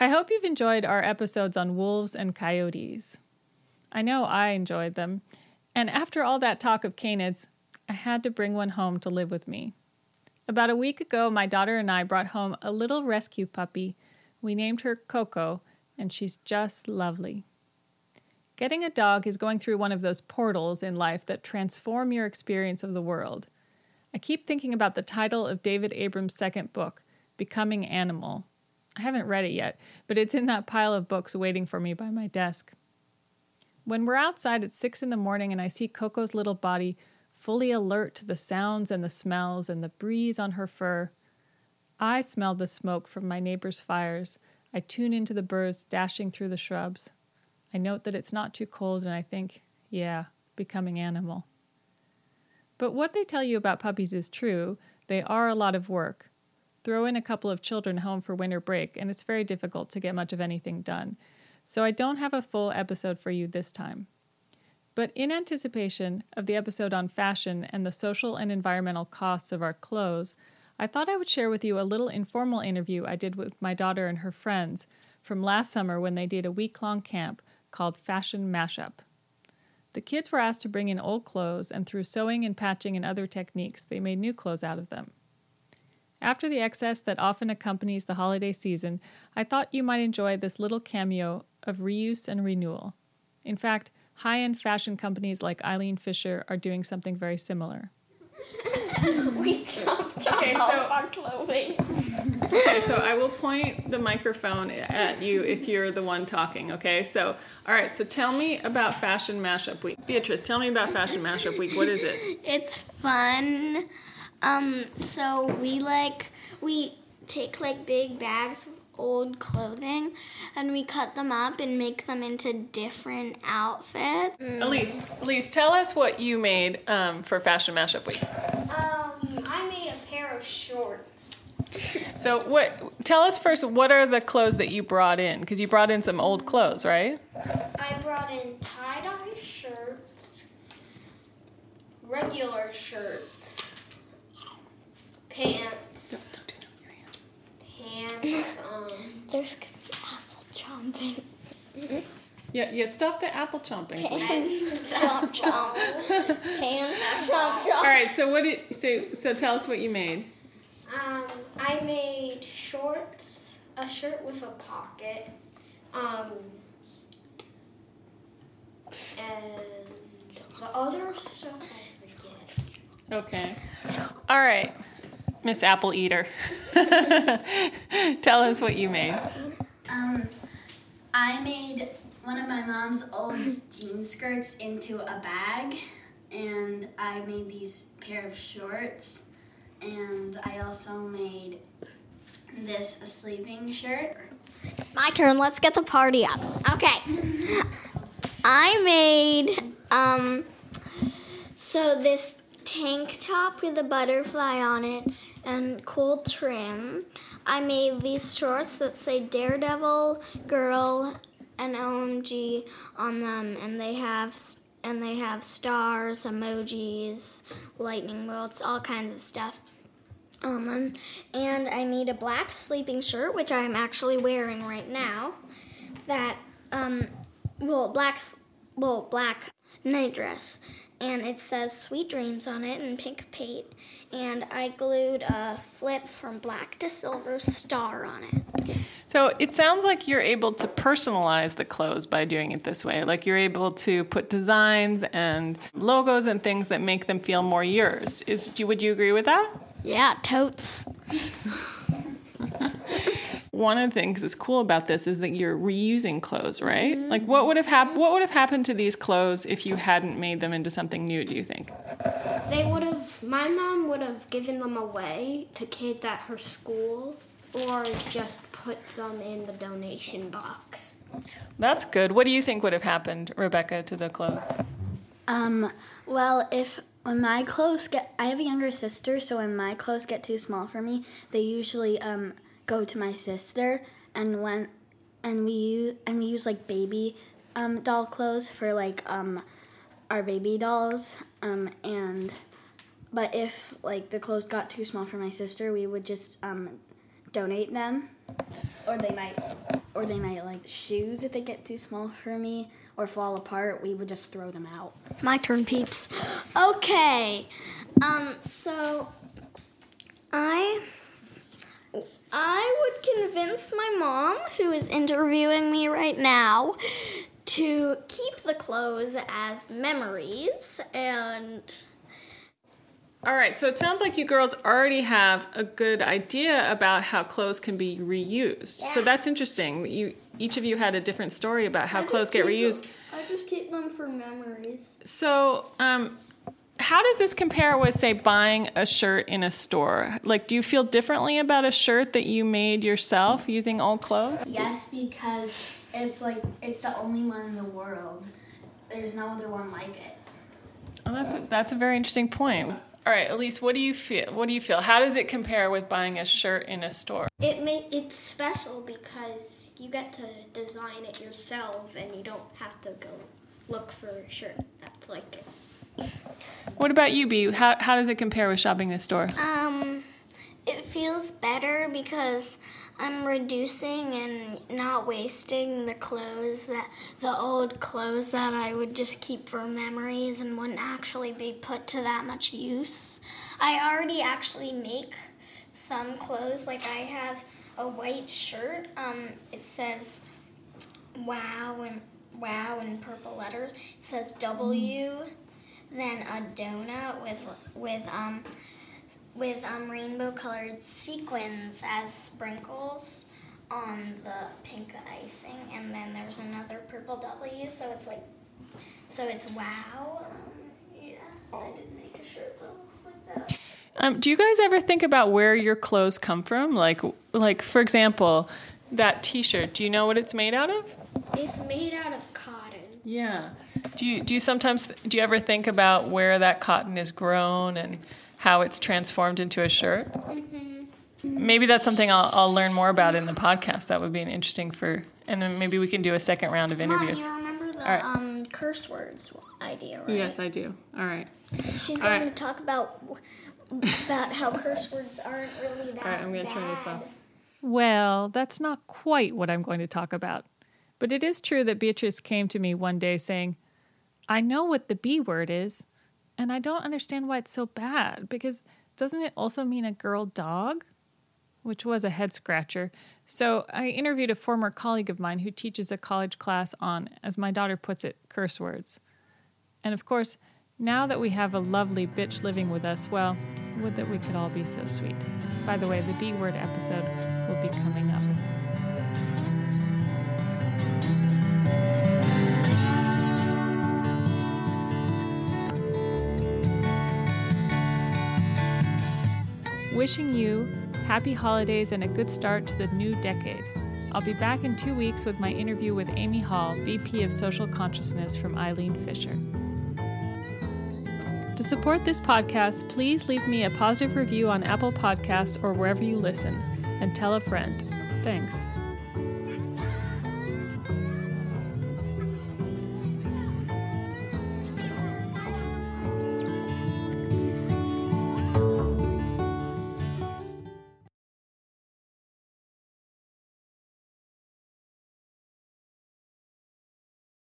I hope you've enjoyed our episodes on wolves and coyotes. I know I enjoyed them, and after all that talk of canids, I had to bring one home to live with me. About a week ago, my daughter and I brought home a little rescue puppy. We named her Coco, and she's just lovely. Getting a dog is going through one of those portals in life that transform your experience of the world. I keep thinking about the title of David Abram's second book, Becoming Animal. I haven't read it yet, but it's in that pile of books waiting for me by my desk. When we're outside at 6 a.m. and I see Coco's little body fully alert to the sounds and the smells and the breeze on her fur, I smell the smoke from my neighbor's fires. I tune into the birds dashing through the shrubs. I note that it's not too cold, and I think, yeah, becoming animal. But what they tell you about puppies is true. They are a lot of work. Throw in a couple of children home for winter break, and it's very difficult to get much of anything done. So I don't have a full episode for you this time. But in anticipation of the episode on fashion and the social and environmental costs of our clothes, I thought I would share with you a little informal interview I did with my daughter and her friends from last summer when they did a week-long camp called Fashion Mashup. The kids were asked to bring in old clothes, and through sewing and patching and other techniques, they made new clothes out of them. After the excess that often accompanies the holiday season, I thought you might enjoy this little cameo of reuse and renewal. In fact, high-end fashion companies like Eileen Fisher are doing something very similar. We jumped on our clothing. Okay, so I will point the microphone at you if you're the one talking, okay? So, all right, so tell me about Fashion Mashup Week. Beatrice, tell me about Fashion Mashup Week. What is it? It's fun. So we take, big bags of old clothing, and we cut them up and make them into different outfits. Elise, tell us what you made for Fashion Mashup Week. I made a pair of shorts. So tell us first, what are the clothes that you brought in? Because you brought in some old clothes, right? I brought in tie-dye shirts, regular shirts, pants. There's going to be apple chomping. Mm-hmm. Yeah, stop the apple chomping. Pants, chomp, chomp. Pants, chomp, chomp. All right, so so tell us what you made. I made shorts, a shirt with a pocket, and the other stuff I forget. Okay. All right. Miss Apple Eater, tell us what you made. I made one of my mom's old jean skirts into a bag, and I made these pair of shorts, and I also made this a sleeping shirt. My turn, let's get the party up. Okay. I made, this tank top with a butterfly on it and cool trim. I made these shorts that say Daredevil, Girl, and OMG on them, and they have stars, emojis, lightning bolts, all kinds of stuff on them. And I made a black sleeping shirt, which I'm actually wearing right now. That black nightdress. And it says Sweet Dreams on it in pink paint. And I glued a flip from black to silver star on it. So it sounds like you're able to personalize the clothes by doing it this way. Like you're able to put designs and logos and things that make them feel more yours. Would you agree with that? Yeah, totes. One of the things that's cool about this is that you're reusing clothes, right? Mm-hmm. Like, what would have happened to these clothes if you hadn't made them into something new, do you think? My mom would have given them away to kids at her school or just put them in the donation box. That's good. What do you think would have happened, Rebecca, to the clothes? When my clothes I have a younger sister, so when my clothes get too small for me, they usually, go to my sister, and we use baby doll clothes for our baby dolls, but if the clothes got too small for my sister, we would just donate them, or they might or they might like shoes if they get too small for me or fall apart. We would just throw them out. My turn, peeps. Okay. So I would convince my mom, who is interviewing me right now, to keep the clothes as memories. And all right, so it sounds like you girls already have a good idea about how clothes can be reused. Yeah. So that's interesting. Each of you had a different story about how clothes get reused. I just keep them for memories. So how does this compare with, say, buying a shirt in a store? Like, do you feel differently about a shirt that you made yourself using old clothes? Yes, because it's the only one in the world. There's no other one like it. Oh, that's a very interesting point. All right, Elise, what do you feel? How does it compare with buying a shirt in a store? It's special because you get to design it yourself and you don't have to go look for a shirt that's like it. What about you, Bea? How does it compare with shopping in a store? It feels better because I'm reducing and not wasting the clothes, the old clothes that I would just keep for memories and wouldn't actually be put to that much use. I already actually make some clothes. Like, I have a white shirt. It says wow in purple letters. It says W, then a donut with rainbow-colored sequins as sprinkles on the pink icing, and then there's another purple W, so it's wow. Yeah, I didn't make a shirt that looks like that. Do you guys ever think about where your clothes come from? Like for example, that T-shirt. Do you know what it's made out of? It's made out of cotton. Yeah. Do you ever think about where that cotton is grown and how it's transformed into a shirt? Mm-hmm. Maybe that's something I'll learn more about in the podcast. That would be an interesting and then maybe we can do a second round of interviews. Mom, you remember the curse words idea, right? Yes, I do. All right. She's going to talk about how curse words aren't really that bad. All right, I'm going to turn this off. Well, that's not quite what I'm going to talk about. But it is true that Beatrice came to me one day saying, I know what the B word is, and I don't understand why it's so bad, because doesn't it also mean a girl dog? Which was a head scratcher. So I interviewed a former colleague of mine who teaches a college class on, as my daughter puts it, curse words. And of course, now that we have a lovely bitch living with us, well, would that we could all be so sweet. By the way, the B word episode will be coming up. Wishing you happy holidays and a good start to the new decade. I'll be back in 2 weeks with my interview with Amy Hall, VP of Social Consciousness from Eileen Fisher. To support this podcast, please leave me a positive review on Apple Podcasts or wherever you listen, and tell a friend. Thanks.